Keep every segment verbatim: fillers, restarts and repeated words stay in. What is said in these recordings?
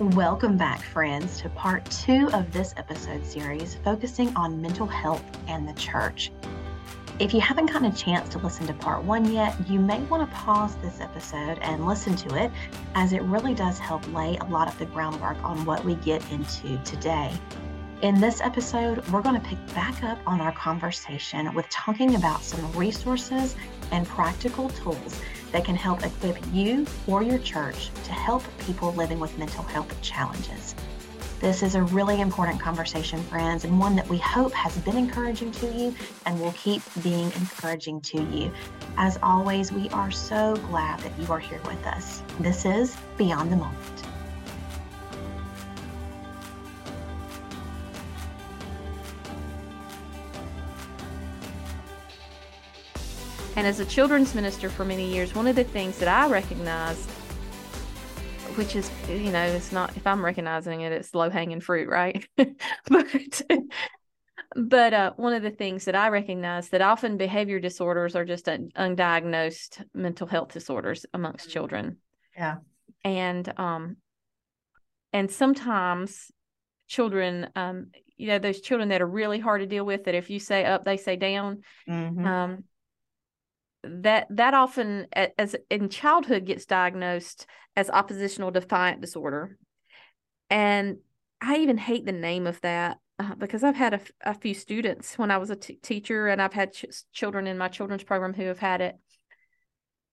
Welcome back, friends, to part two of this episode series focusing on mental health and the church. If you haven't gotten a chance to listen to part one yet, you may want to pause this episode and listen to it, as it really does help lay a lot of the groundwork on what we get into today. In this episode, we're going to pick back up on our conversation with talking about some resources and practical tools that can help equip you or your church to help people living with mental health challenges. This is a really important conversation, friends, and one that we hope has been encouraging to you and will keep being encouraging to you. As always, we are so glad that you are here with us. This is Beyond the Moment. And as a children's minister for many years, one of the things that I recognized, which is, you know, it's not, if I'm recognizing it, it's low-hanging fruit, right? but but uh, one of the things that I recognized, that often behavior disorders are just un- undiagnosed mental health disorders amongst children. Yeah. And, um, and sometimes children, um, you know, those children that are really hard to deal with, that if you say up, they say down, mm-hmm. um, that that often as in childhood gets diagnosed as oppositional defiant disorder. And I even hate the name of that uh, because I've had a, a few students when I was a t- teacher and I've had ch- children in my children's program who have had it.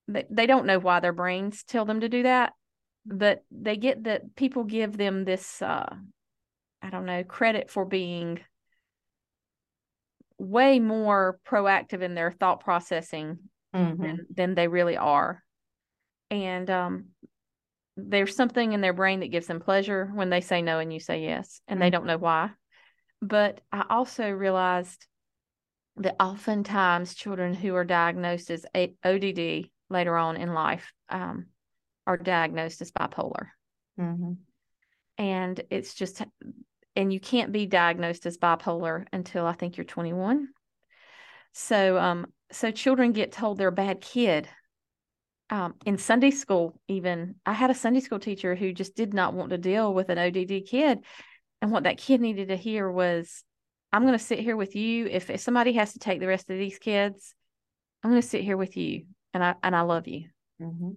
They, they don't know why their brains tell them to do that, but they get that people give them this, uh, I don't know, credit for being way more proactive in their thought processing Mm-hmm. than, than they really are. And um, there's something in their brain that gives them pleasure when they say no and you say yes, and Mm-hmm. they don't know why. But I also realized that oftentimes children who are diagnosed as O D D later on in life um, are diagnosed as bipolar. Mm-hmm. And it's just, and you can't be diagnosed as bipolar until I think you're twenty-one. So um, so children get told they're a bad kid. Um, in Sunday school, even, I had a Sunday school teacher who just did not want to deal with an O D D kid. And what that kid needed to hear was, I'm going to sit here with you. If, if somebody has to take the rest of these kids, I'm going to sit here with you. And I and I love you. Mm-hmm.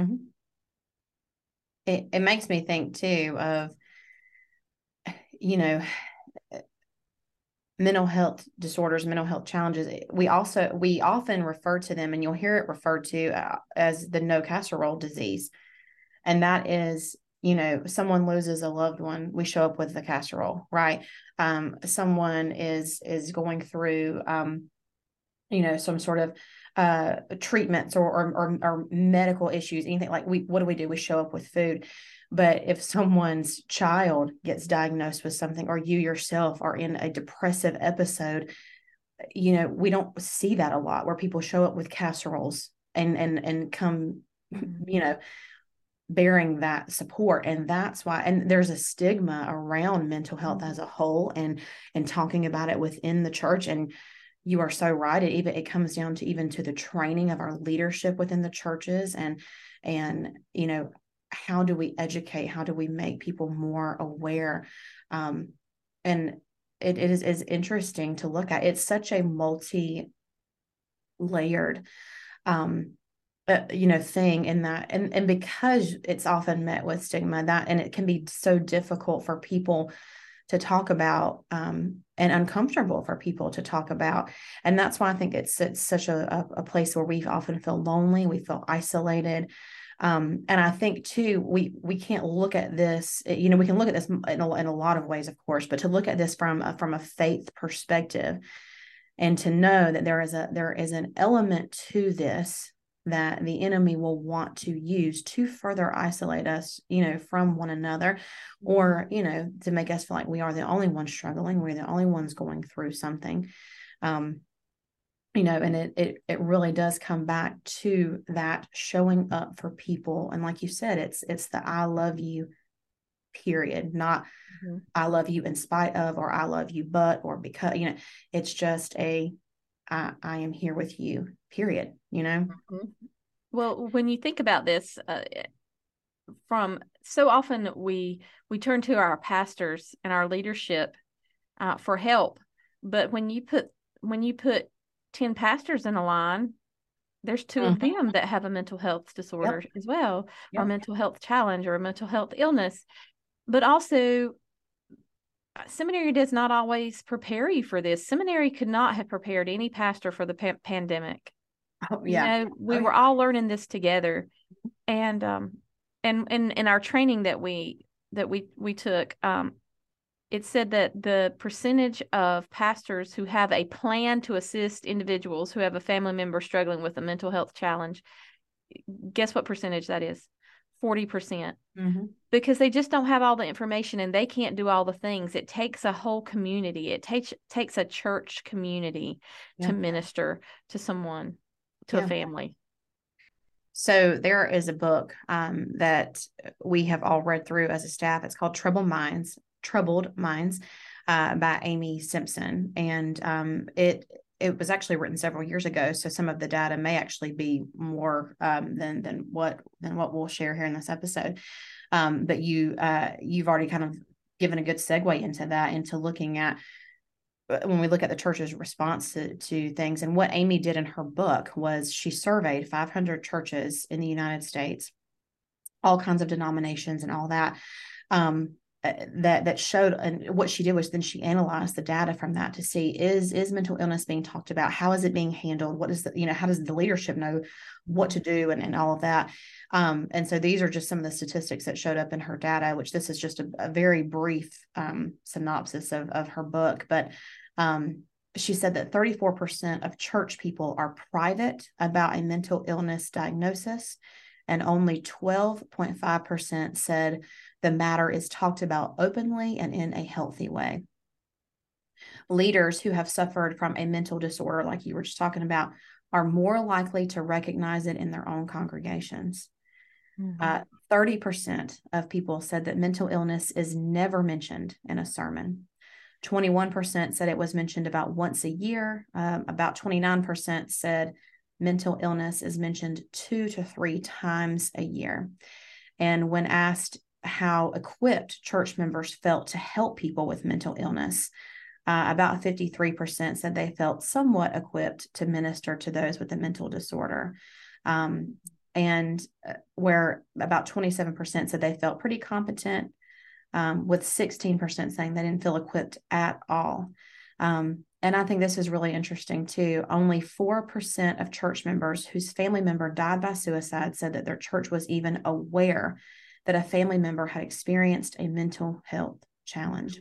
Mm-hmm. It, it makes me think, too, of, you know, mental health disorders, mental health challenges. We also, we often refer to them, and you'll hear it referred to uh, as the no casserole disease. And that is, you know, someone loses a loved one, we show up with the casserole, right? Um, someone is, is going through, um, you know, some sort of uh, treatments or, or, or, or medical issues, anything like we, what do we do? We show up with food. But if someone's child gets diagnosed with something, or you yourself are in a depressive episode, you know, we don't see that a lot, where people show up with casseroles and, and, and come, you know, bearing that support. And that's why, and there's a stigma around mental health as a whole, and, and talking about it within the church. And you are so right. It even, it comes down to even to the training of our leadership within the churches, and, and, you know, how do we educate? How do we make people more aware? Um, and it, it is, is interesting to look at. It's such a multi-layered, um, uh, you know, thing in that. And, and because it's often met with stigma, that, and it can be so difficult for people to talk about, um, and uncomfortable for people to talk about. And that's why I think it's, it's such a, a place where we often feel lonely. We feel isolated. Um, and I think too, we, we can't look at this, you know, we can look at this in a, in a lot of ways, of course, but to look at this from a, from a faith perspective, and to know that there is a, there is an element to this that the enemy will want to use to further isolate us, you know, from one another, or, you know, to make us feel like we are the only ones struggling. We're the only ones going through something. Um, You know, and it, it, it really does come back to that showing up for people. And like you said, it's, it's the, I love you period, not mm-hmm. I love you in spite of, or I love you, but, or because, you know, it's just a, I, I am here with you period, you know? Mm-hmm. Well, when you think about this, uh, from so often we we turn to our pastors and our leadership uh, for help. But when you put when you put ten pastors in a line, there's two mm-hmm. of them that have a mental health disorder yep. as well, yep. or a mental health challenge, or a mental health illness. But also, seminary does not always prepare you for this. Seminary could not have prepared any pastor for the pa- pandemic. Oh, yeah. You know, we oh, were yeah. all learning this together. And um, and in in our training that we that we we took, um, it said that the percentage of pastors who have a plan to assist individuals who have a family member struggling with a mental health challenge, guess what percentage that is? forty percent. Mm-hmm. Because they just don't have all the information and they can't do all the things. It takes a whole community. It takes takes a church community yeah. to minister to someone, to yeah. a family. So there is a book um, that we have all read through as a staff. It's called Troubled Minds, Troubled Minds uh, by Amy Simpson. And um, it it was actually written several years ago. So some of the data may actually be more um, than than what than what we'll share here in this episode. Um, but you uh, you've already kind of given a good segue into that, into looking at when we look at the church's response to, to things. And what Amy did in her book was she surveyed five hundred churches in the United States, all kinds of denominations and all that. Um, that that showed, and what she did was then she analyzed the data from that to see is is mental illness being talked about, how is it being handled, what is the, you know, how does the leadership know what to do, and, and all of that. Um, and so these are just some of the statistics that showed up in her data, which this is just a, a very brief um, synopsis of of her book. But um, she said that thirty-four percent of church people are private about a mental illness diagnosis, and only twelve point five percent said the matter is talked about openly and in a healthy way. Leaders who have suffered from a mental disorder, like you were just talking about, are more likely to recognize it in their own congregations. Mm-hmm. Uh, thirty percent of people said that mental illness is never mentioned in a sermon. twenty-one percent said it was mentioned about once a year. Um, about twenty-nine percent said mental illness is mentioned two to three times a year. And when asked how equipped church members felt to help people with mental illness, uh, about fifty-three percent said they felt somewhat equipped to minister to those with a mental disorder. Um, and where about twenty-seven percent said they felt pretty competent, um, with sixteen percent saying they didn't feel equipped at all. Um, And I think this is really interesting too. Only four percent of church members whose family member died by suicide said that their church was even aware that a family member had experienced a mental health challenge.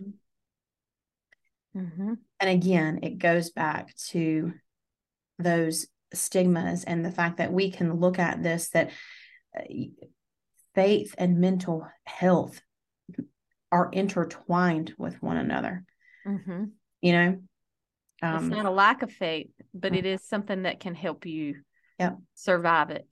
Mm-hmm. And again, it goes back to those stigmas and the fact that we can look at this, that faith and mental health are intertwined with one another. Mm-hmm. You know? Um, it's not a lack of faith, but it is something that can help you yep. survive it.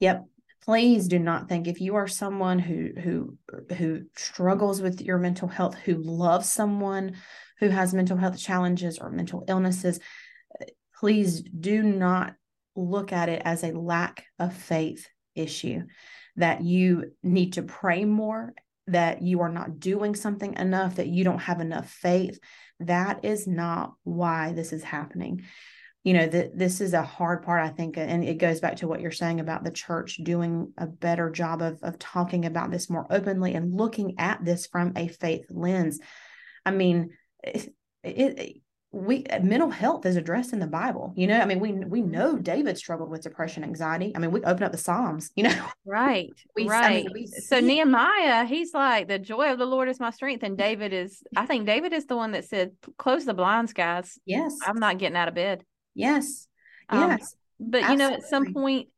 Yep. Please do not think, if you are someone who who who struggles with your mental health, who loves someone who has mental health challenges or mental illnesses, please do not look at it as a lack of faith issue, that you need to pray more, that you are not doing something enough, that you don't have enough faith. That is not why this is happening. You know, the, this is a hard part, I think, and it goes back to what you're saying about the church doing a better job of, of talking about this more openly and looking at this from a faith lens. I mean, it, it, we mental health is addressed in the Bible. You know, I mean, we we know David struggled with depression, anxiety. I mean, we open up the Psalms, you know. Right, we, right. I mean, we so see. Nehemiah, he's like, the joy of the Lord is my strength. And David is, I think David is the one that said, close the blinds, guys. Yes. I'm not getting out of bed. Yes, um, yes. But, absolutely. You know, at some point,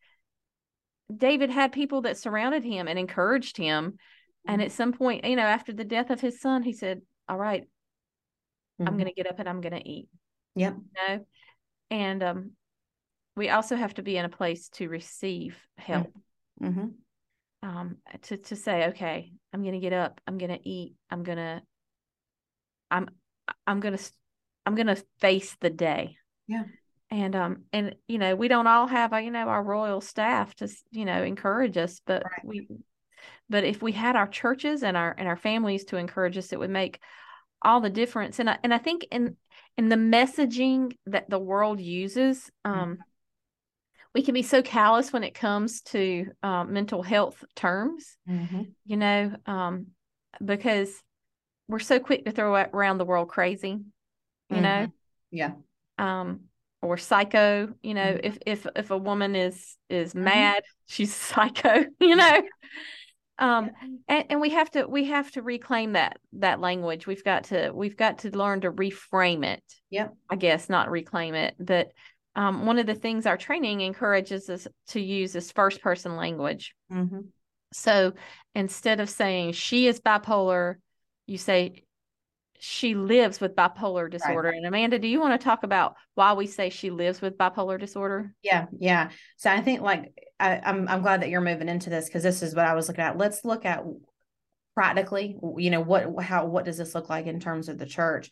David had people that surrounded him and encouraged him. Mm-hmm. And at some point, you know, after the death of his son, he said, all right, I'm mm-hmm. going to get up and I'm going to eat. Yep. You know? And um, we also have to be in a place to receive help. Mm-hmm. Um, to, to say, okay, I'm going to get up. I'm going to eat. I'm going to, I'm, I'm going to, I'm going to face the day. Yeah. And, um, and, you know, we don't all have, you know, our royal staff to, you know, encourage us, but right. we, But if we had our churches and our and our families to encourage us, it would make all the difference. And I, and I think in in the messaging that the world uses, um, we can be so callous when it comes to uh, mental health terms, mm-hmm. you know, um, because we're so quick to throw around the world crazy, you mm-hmm. know, yeah, um, or psycho. You know, mm-hmm. if if if a woman is is mad, mm-hmm. she's psycho. You know. Um, and, and we have to, we have to reclaim that, that language. We've got to, we've got to learn to reframe it. Yeah. I guess not reclaim it, but, um, one of the things our training encourages us to use is first person language. Mm-hmm. So instead of saying she is bipolar, you say she lives with bipolar disorder. Right. And Amanda, do you want to talk about why we say she lives with bipolar disorder? Yeah. Yeah. So I think like, I, I'm, I'm glad that you're moving into this, because this is what I was looking at. Let's look at practically, you know, what, how, what does this look like in terms of the church?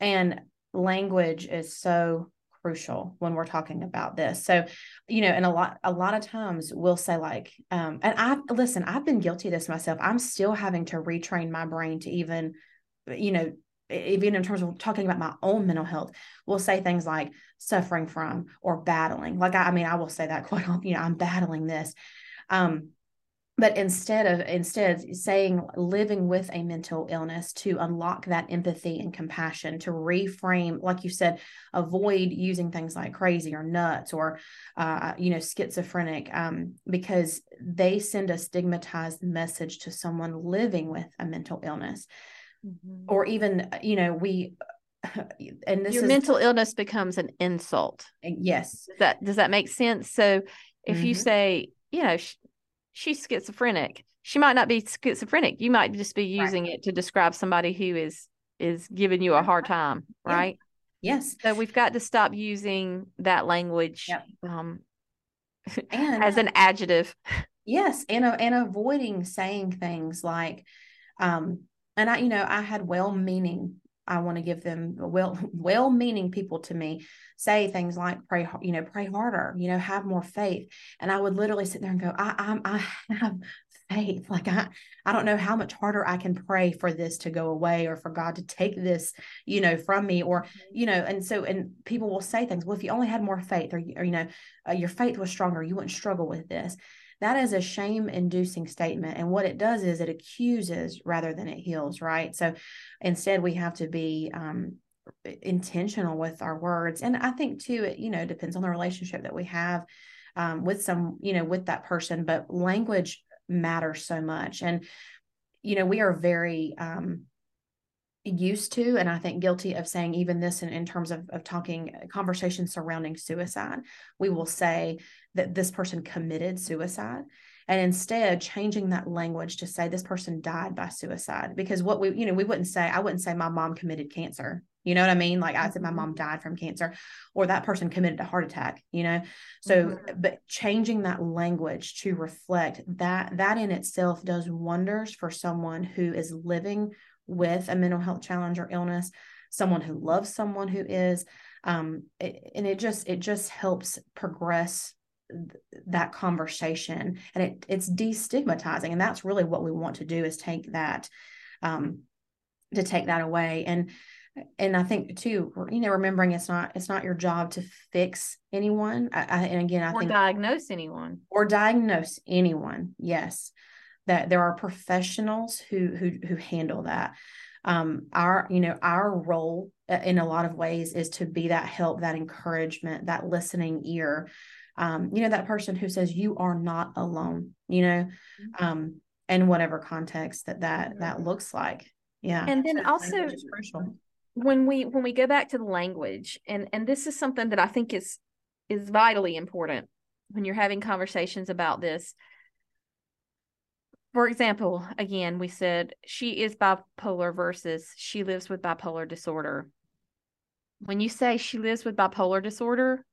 And language is so crucial when we're talking about this. So, you know, and a lot, a lot of times we'll say like, um, and I, listen, I've been guilty of this myself. I'm still having to retrain my brain to even, you know, even in terms of talking about my own mental health, we'll say things like suffering from or battling. Like, I, I mean, I will say that quite often, you know, I'm battling this. Um, but instead of, instead saying living with a mental illness to unlock that empathy and compassion, to reframe, like you said, avoid using things like crazy or nuts or, uh, you know, schizophrenic, um, because they send a stigmatized message to someone living with a mental illness. Mm-hmm. Or even, you know, we, and this your is, mental illness becomes an insult. Yes. Does that, does that make sense? So if mm-hmm. you say, you know, she, she's schizophrenic, she might not be schizophrenic. You might just be using right. it to describe somebody who is, is giving you a hard time. Right. Yeah. Yes. So we've got to stop using that language yep. um, and, as an adjective. Yes. And, and avoiding saying things like, um, And I, you know, I had well-meaning, I want to give them well, well-meaning people to me say things like pray, you know, pray harder, you know, have more faith. And I would literally sit there and go, I, I'm, I have faith. Like I, I don't know how much harder I can pray for this to go away or for God to take this, you know, from me or, you know, and so, and people will say things, well, if you only had more faith or, or you know, uh, your faith was stronger, you wouldn't struggle with this. That is a shame-inducing statement. And what it does is it accuses rather than it heals, right? So instead we have to be um, intentional with our words. And I think too, it, you know, depends on the relationship that we have um, with some, you know, with that person, but language matters so much. And, you know, we are very um, used to, and I think guilty of saying even this in, in terms of, of talking conversations surrounding suicide, we will say that this person committed suicide, and instead changing that language to say this person died by suicide. Because what we, you know, we wouldn't say, I wouldn't say my mom committed cancer. You know what I mean? Like I said, my mom died from cancer, or that person committed a heart attack, you know? So, mm-hmm. but changing that language to reflect that, that in itself does wonders for someone who is living with a mental health challenge or illness, someone who loves someone who is, um, it, and it just, it just helps progress th- that conversation, and it it's destigmatizing. And that's really what we want to do, is take that, um, to take that away. And, and I think too, you know, remembering it's not, it's not your job to fix anyone. I, I, and again, I or think diagnose anyone or diagnose anyone. Yes. That there are professionals who, who, who handle that. Um, our, you know, our role in a lot of ways is to be that help, that encouragement, that listening ear, um, you know, that person who says you are not alone, you know, mm-hmm. um, in whatever context that, that, that looks like. Yeah. And then also when we, when we go back to the language, and, and this is something that I think is, is vitally important when you're having conversations about this. For example, again, we said she is bipolar versus she lives with bipolar disorder. When you say she lives with bipolar disorder,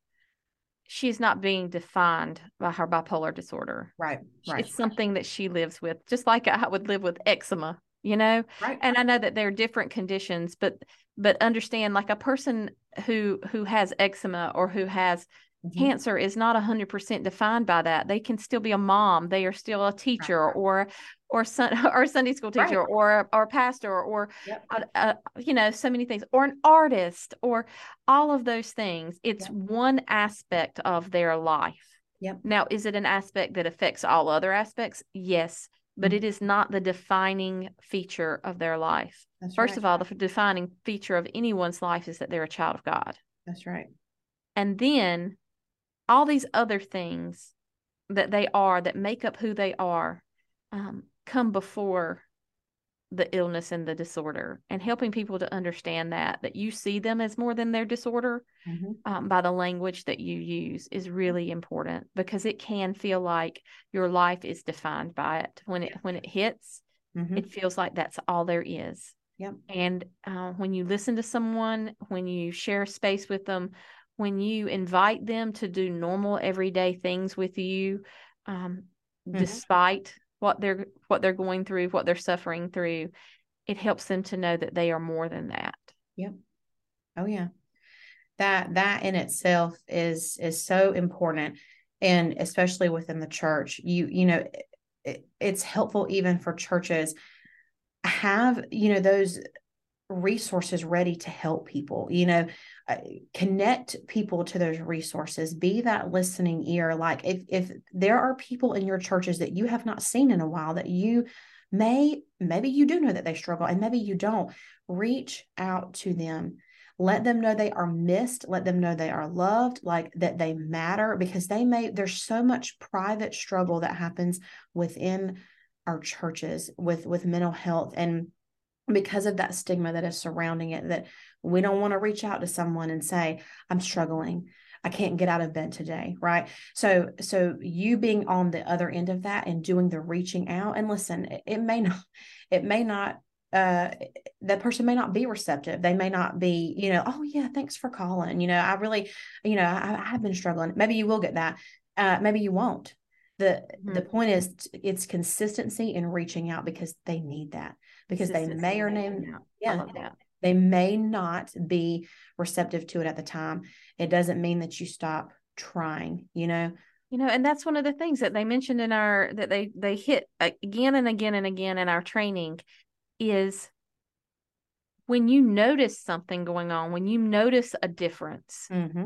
she is not being defined by her bipolar disorder. Right, right. It's something that she lives with, just like I would live with eczema, you know? Right. And I know that there are different conditions, but but understand, like a person who who has eczema or who has cancer is not one hundred percent defined by that. They can still be a mom. They are still a teacher, right. or or sun, or Sunday school teacher, right. or or pastor, or yep. uh, uh, you know, so many things, or an artist, or all of those things. It's yep. one aspect of their life. Yep. Now, is it an aspect that affects all other aspects? Yes, but mm-hmm. it is not the defining feature of their life. That's First right. of all, the defining feature of anyone's life is that they're a child of God. That's right. And then all these other things that they are, that make up who they are, um, come before the illness and the disorder, and helping people to understand that, that you see them as more than their disorder, mm-hmm. um, by the language that you use, is really important, because it can feel like your life is defined by it. When it, when it hits, mm-hmm. it feels like that's all there is. Yep. And, uh, when you listen to someone, when you share space with them, when you invite them to do normal everyday things with you, um, mm-hmm. despite what they're, what they're going through, what they're suffering through, it helps them to know that they are more than that. Yep. Oh yeah. That, that in itself is, is so important. And especially within the church, you, you know, it, it's helpful even for churches have, you know, those resources ready to help people, you know, uh, connect people to those resources, be that listening ear. Like if, if there are people in your churches that you have not seen in a while, that you may, maybe you do know that they struggle and maybe you don't, reach out to them, let them know they are missed, let them know they are loved, like that they matter, because they may, there's so much private struggle that happens within our churches with, with mental health, and because of that stigma that is surrounding it, that we don't want to reach out to someone and say, I'm struggling, I can't get out of bed today. Right. So, so you being on the other end of that and doing the reaching out, and listen, it, it may not, it may not, uh, that person may not be receptive. They may not be, you know, oh yeah, thanks for calling. You know, I really, you know, I, I have been struggling. Maybe you will get that. Uh, maybe you won't. The, mm-hmm. the point is it's consistency in reaching out, because they need that, because they may or may not, yeah, they may not be receptive to it at the time. It doesn't mean that you stop trying, you know, you know, and that's one of the things that they mentioned in our, that they, they hit again and again and again in our training, is when you notice something going on, when you notice a difference, mm-hmm.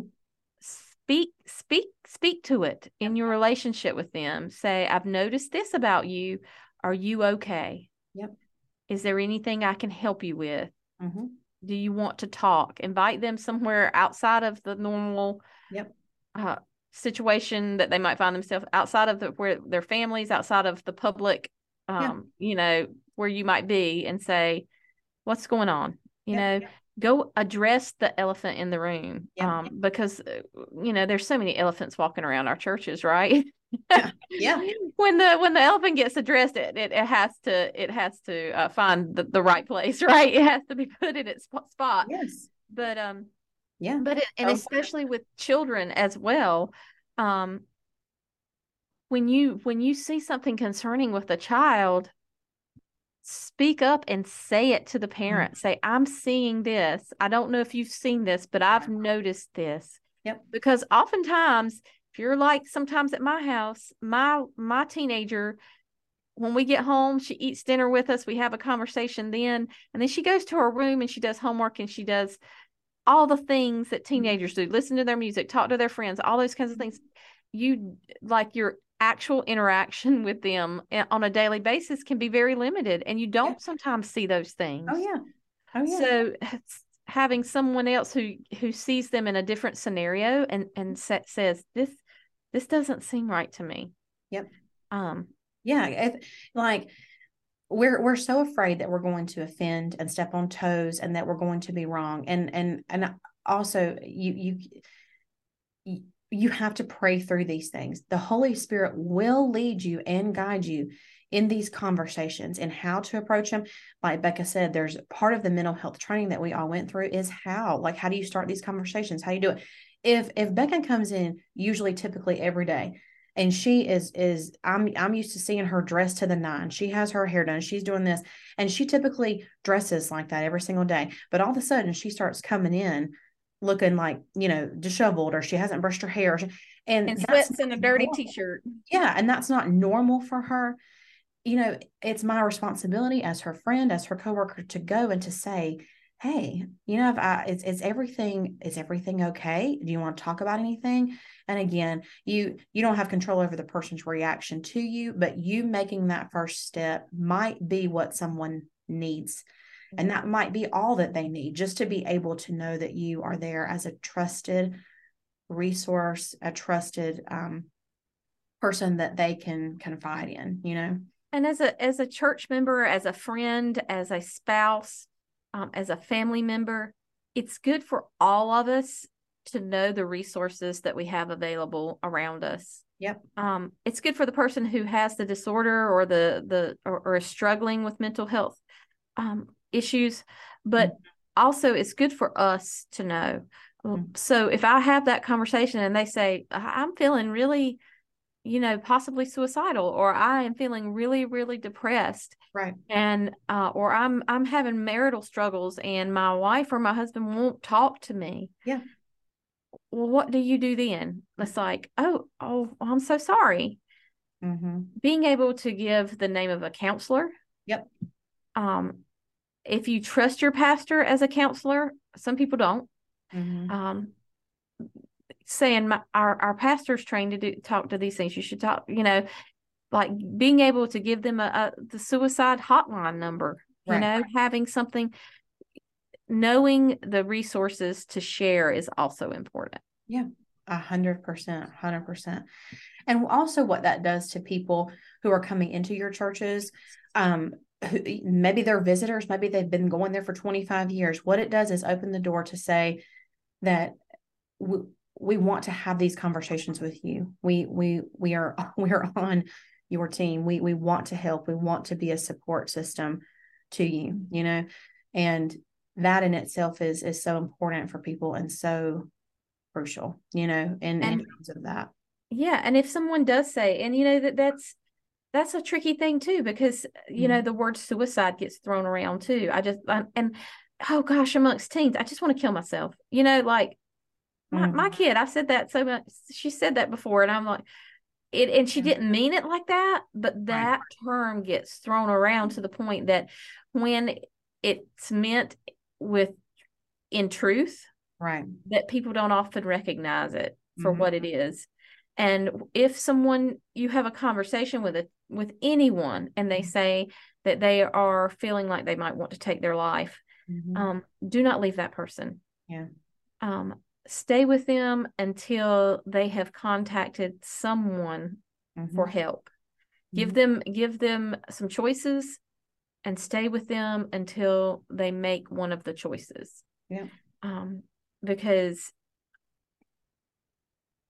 Speak, speak, speak to it in your relationship with them. Say, I've noticed this about you. Are you okay? Yep. Is there anything I can help you with? Mm-hmm. Do you want to talk? Invite them somewhere outside of the normal yep. uh, situation that they might find themselves, outside of the, where their families, outside of the public, um, yeah. you know, where you might be, and say, what's going on? You yeah, know, yeah. Go address the elephant in the room, yeah. um, because, you know, there's so many elephants walking around our churches, right? Yeah. yeah. When the, when the elephant gets addressed, it, it, it has to, it has to uh, find the, the right place, right? It has to be put in its spot. Yes. But, um, yeah, but, it, and okay. especially with children as well. Um, when you, when you see something concerning with a child, speak up and say it to the parent. Mm-hmm. Say, I'm seeing this. I don't know if you've seen this, but I've noticed this. Yep. Because oftentimes, if you're like sometimes at my house, my my teenager, when we get home, she eats dinner with us. We have a conversation then, and then she goes to her room and she does homework and she does all the things that teenagers do. Listen to their music, talk to their friends, all those kinds of things. You like your actual interaction with them on a daily basis can be very limited, and you don't yeah. sometimes see those things. Oh yeah. Oh yeah. So having someone else who, who sees them in a different scenario and, and sa- says, this, this doesn't seem right to me. Yep. Um, yeah. It, like we're, we're so afraid that we're going to offend and step on toes and that we're going to be wrong. And, and, and also you, you, you you have to pray through these things. The Holy Spirit will lead you and guide you in these conversations and how to approach them. Like Becca said, there's part of the mental health training that we all went through is how, like, how do you start these conversations? How do you do it? If, if Becca comes in usually typically every day, and she is, is I'm, I'm used to seeing her dressed to the nine. She has her hair done. She's doing this. And she typically dresses like that every single day. But all of a sudden she starts coming in looking like, you know, disheveled, or she hasn't brushed her hair, and, and sweats in a dirty normal. t-shirt. Yeah. And that's not normal for her. you know, it's my responsibility as her friend, as her coworker, to go and to say, hey, you know, if I, it's, it's everything, is everything okay? Do you want to talk about anything? And again, you, you don't have control over the person's reaction to you, but you making that first step might be what someone needs. And that might be all that they need, just to be able to know that you are there as a trusted resource, a trusted um, person that they can confide in, you know? And as a, as a church member, as a friend, as a spouse, Um, as a family member, it's good for all of us to know the resources that we have available around us. Yep. Um, it's good for the person who has the disorder or the the or, or is struggling with mental health um, issues, but mm-hmm. also it's good for us to know. Mm-hmm. So if I have that conversation and they say, I'm feeling really, you know, possibly suicidal, or I am feeling really, really depressed. Right. And, uh, or I'm, I'm having marital struggles and my wife or my husband won't talk to me. Yeah. Well, what do you do then? It's like, Oh, Oh, I'm so sorry. Mm-hmm. Being able to give the name of a counselor. Yep. Um, if you trust your pastor as a counselor, some people don't, mm-hmm. um, saying my, our, our pastor's trained to do, talk to these things. You should talk, you know, like being able to give them a, a the suicide hotline number, you right. know, having something, knowing the resources to share is also important. Yeah. A hundred percent, a hundred percent. And also what that does to people who are coming into your churches, um, who, maybe they're visitors, maybe they've been going there for twenty-five years. What it does is open the door to say that we, we want to have these conversations with you. We, we, we are, we are on your team. We, we want to help. We want to be a support system to you, you know, and that in itself is, is so important for people and so crucial, you know, in, and, in terms of that. Yeah. And if someone does say, and you know, that that's, that's a tricky thing too, because, you mm-hmm. know, the word suicide gets thrown around too. I just, I, and, oh gosh, amongst teens, I just want to kill myself, you know, like, My, my kid, I've said that so much. She said that before, and I'm like, it, and she didn't mean it like that, but that term gets thrown around to the point that when it's meant with in truth, right, that people don't often recognize it for mm-hmm. what it is. And if someone, you have a conversation with a, with anyone, and they say that they are feeling like they might want to take their life, mm-hmm. um, do not leave that person. Yeah. Um, Stay with them until they have contacted someone mm-hmm. for help. Mm-hmm. Give them, give them some choices, and stay with them until they make one of the choices. Yeah. Um, because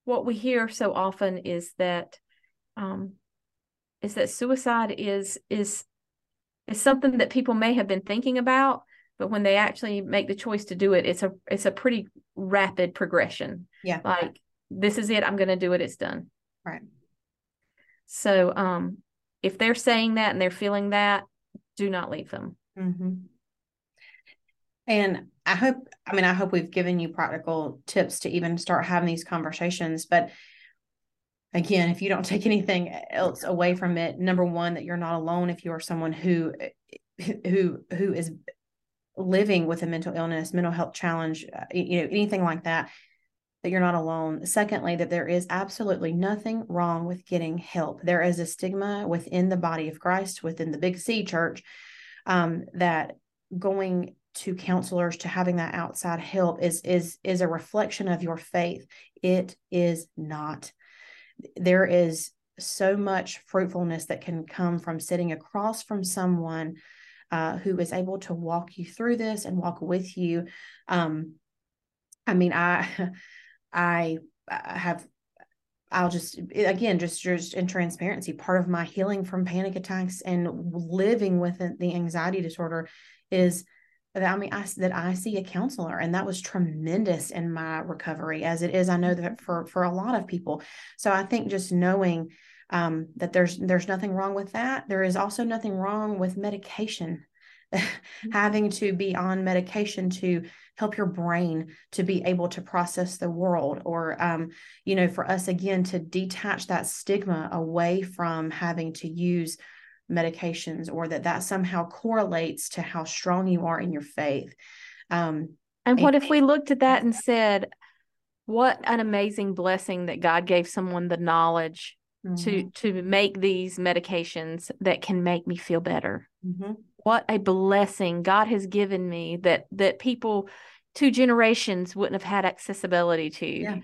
what we hear so often is that, um, is that suicide is, is, is something that people may have been thinking about, but when they actually make the choice to do it, it's a, it's a pretty rapid progression. Yeah. Like, this is it. I'm going to do it. It's done. Right. So, um, if they're saying that and they're feeling that, do not leave them. Mm-hmm. And I hope, I mean, I hope we've given you practical tips to even start having these conversations, but again, if you don't take anything else away from it, number one, that you're not alone. If you are someone who, who, who is living with a mental illness, mental health challenge, you know, anything like that, that you're not alone. Secondly, that there is absolutely nothing wrong with getting help. There is a stigma within the body of Christ, within the Big C Church, um, that going to counselors, to having that outside help is, is, is a reflection of your faith. It is not. There is so much fruitfulness that can come from sitting across from someone Uh, who is able to walk you through this and walk with you. Um, I mean, I, I have, I'll just, again, just, just in transparency, part of my healing from panic attacks and living with the anxiety disorder is that, I mean, I, that I see a counselor, and that was tremendous in my recovery, as it is, I know that for, for a lot of people. So I think just knowing Um, that there's, there's nothing wrong with that. There is also nothing wrong with medication, having to be on medication to help your brain to be able to process the world, or, um, you know, for us, again, to detach that stigma away from having to use medications, or that that somehow correlates to how strong you are in your faith. Um, and what and, if we looked at that and said, what an amazing blessing that God gave someone the knowledge mm-hmm. to, to make these medications that can make me feel better. Mm-hmm. What a blessing God has given me that, that people two generations wouldn't have had accessibility to. Yeah.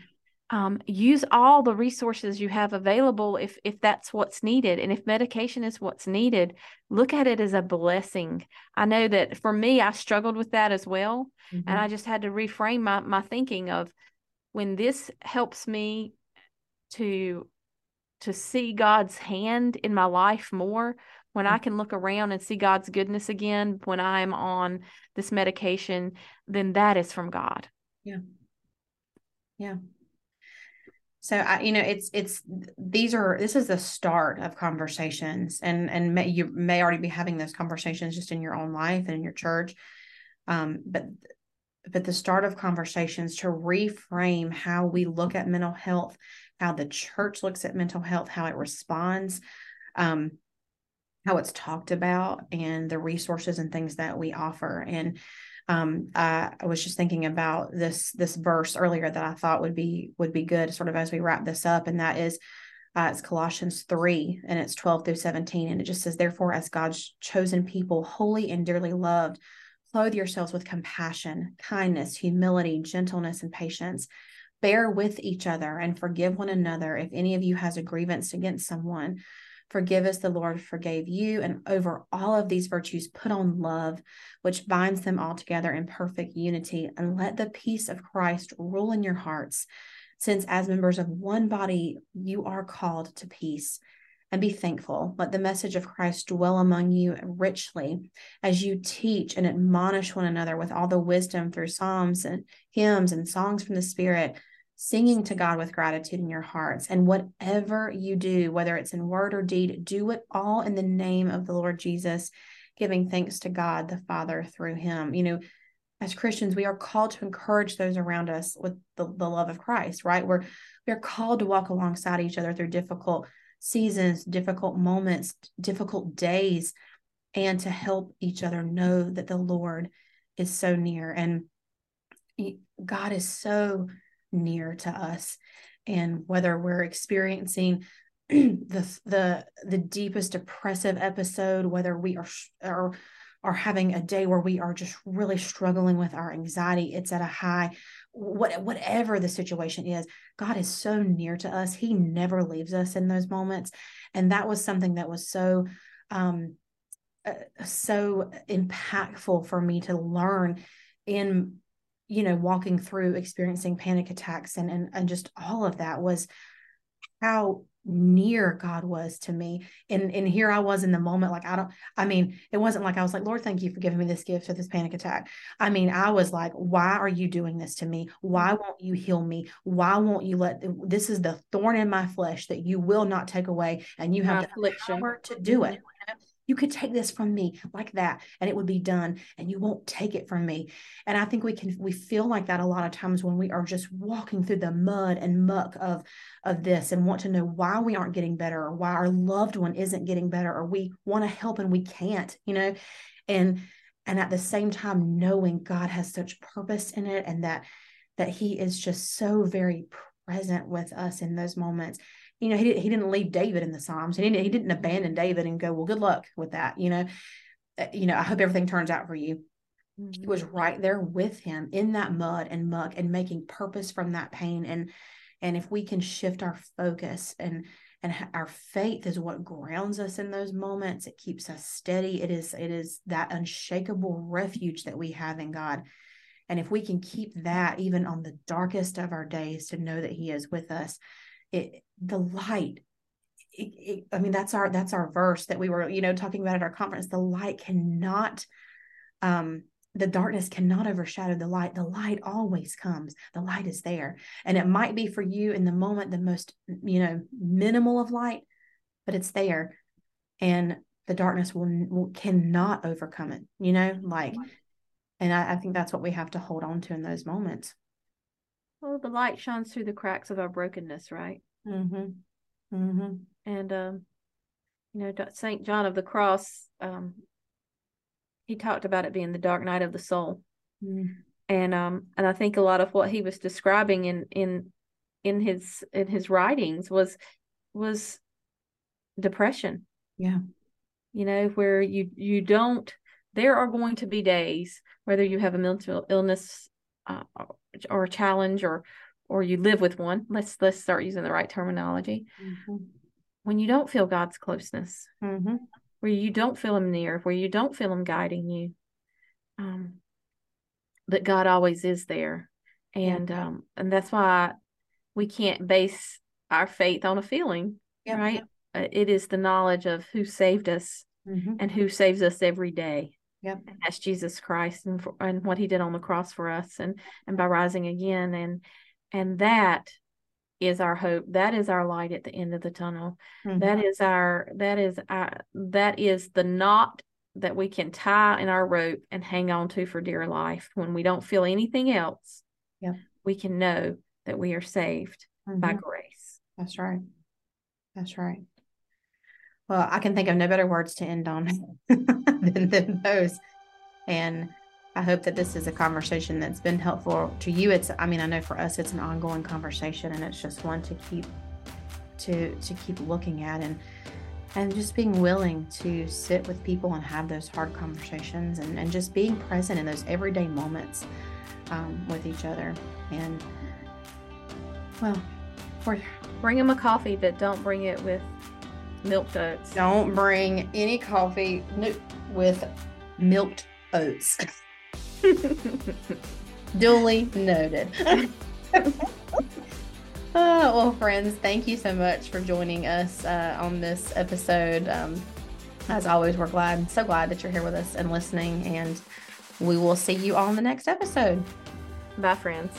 Um, use all the resources you have available if if that's what's needed. And if medication is what's needed, look at it as a blessing. I know that for me, I struggled with that as well. Mm-hmm. And I just had to reframe my, my thinking of, when this helps me to, to see God's hand in my life more, when mm-hmm. I can look around and see God's goodness again, when I'm on this medication, then that is from God. Yeah. Yeah. So I, you know, it's, it's, these are, this is the start of conversations, and, and may, you may already be having those conversations just in your own life and in your church. Um, but, but the start of conversations to reframe how we look at mental health, how the church looks at mental health, how it responds, um, how it's talked about, and the resources and things that we offer. And, Um, I, I was just thinking about this, this verse earlier that I thought would be, would be good sort of as we wrap this up. And that is, uh, it's Colossians three, and it's twelve through seventeen. And it just says, therefore, as God's chosen people, holy and dearly loved, clothe yourselves with compassion, kindness, humility, gentleness, and patience. Bear with each other and forgive one another. If any of you has a grievance against someone, forgive us, the Lord forgave you. And over all of these virtues, put on love, which binds them all together in perfect unity. And let the peace of Christ rule in your hearts, since as members of one body, you are called to peace. And be thankful. Let the message of Christ dwell among you richly as you teach and admonish one another with all the wisdom through psalms and hymns and songs from the Spirit, singing to God with gratitude in your hearts. And whatever you do, whether it's in word or deed, do it all in the name of the Lord Jesus, giving thanks to God the Father through him. You know, as Christians, we are called to encourage those around us with the, the love of Christ, right? We're, we're called to walk alongside each other through difficult seasons, difficult moments, difficult days, and to help each other know that the Lord is so near. And God is so near to us, and whether we're experiencing the the the deepest depressive episode, whether we are or are having a day where we are just really struggling with our anxiety, it's at a high, what whatever the situation is, God is so near to us. He never leaves us in those moments. And that was something that was so um uh, so impactful for me to learn in you know, walking through experiencing panic attacks and, and, and just all of that, was how near God was to me. And, and here I was in the moment, like, I don't, I mean, it wasn't like I was like, Lord, thank you for giving me this gift of this panic attack. I mean, I was like, why are you doing this to me? Why won't you heal me? Why won't you let, this is the thorn in my flesh that you will not take away, and you have the power to do it. You could take this from me like that, and it would be done, and you won't take it from me. And I think we can, we feel like that a lot of times when we are just walking through the mud and muck of, of this, and want to know why we aren't getting better, or why our loved one isn't getting better, or we want to help and we can't, you know, and, and at the same time, knowing God has such purpose in it, and that, that he is just so very present with us in those moments. You know, he didn't, he didn't leave David in the Psalms. He didn't, he didn't abandon David and go, well, good luck with that. You know, uh, you know, I hope everything turns out for you. Mm-hmm. He was right there with him in that mud and muck, and making purpose from that pain. And, and if we can shift our focus, and, and our faith is what grounds us in those moments, it keeps us steady. It is, it is that unshakable refuge that we have in God. And if we can keep that even on the darkest of our days, to know that he is with us, it, the light, it, it, I mean, that's our, that's our verse that we were, you know, talking about at our conference. The light cannot, um, the darkness cannot overshadow the light. The light always comes. The light is there. And it might be for you in the moment, the most, you know, minimal of light, but it's there, and the darkness will, will cannot overcome it, you know, like, and I, I think that's what we have to hold on to in those moments. Well, the light shines through the cracks of our brokenness, right? Mm-hmm. Mm-hmm. And um, You know, Saint John of the Cross, um, he talked about it being the dark night of the soul. Mm. And um, and I think a lot of what he was describing in in in his in his writings was was depression. Yeah. You know, where you you don't, there are going to be days, whether you have a mental illness uh, or a challenge or or you live with one, let's let's start using the right terminology. Mm-hmm. When you don't feel God's closeness, mm-hmm. where you don't feel him near, where you don't feel him guiding you. Um, but God always is there. And, yeah. um, and that's why we can't base our faith on a feeling, yep. right? Uh, it is the knowledge of who saved us mm-hmm. and who saves us every day. Yep. And that's Jesus Christ and, for, and what he did on the cross for us and, and by rising again. And, and that is our hope. That is our light at the end of the tunnel. Mm-hmm. That is our, that is our, that is the knot that we can tie in our rope and hang on to for dear life. When we don't feel anything else, yeah. we can know that we are saved mm-hmm. by grace. That's right. That's right. Well, I can think of no better words to end on than, than those. And I hope that this is a conversation that's been helpful to you. It's, I mean, I know for us, it's an ongoing conversation, and it's just one to keep, to, to keep looking at and, And just being willing to sit with people and have those hard conversations and, and just being present in those everyday moments um, with each other. And, well, bring them a coffee, but don't bring it with milked oats. Don't bring any coffee with milked oats. Duly noted. Oh, well, friends, thank you so much for joining us uh, on this episode. Um, as always, we're glad, so glad that you're here with us and listening, and we will see you on the next episode. Bye, friends.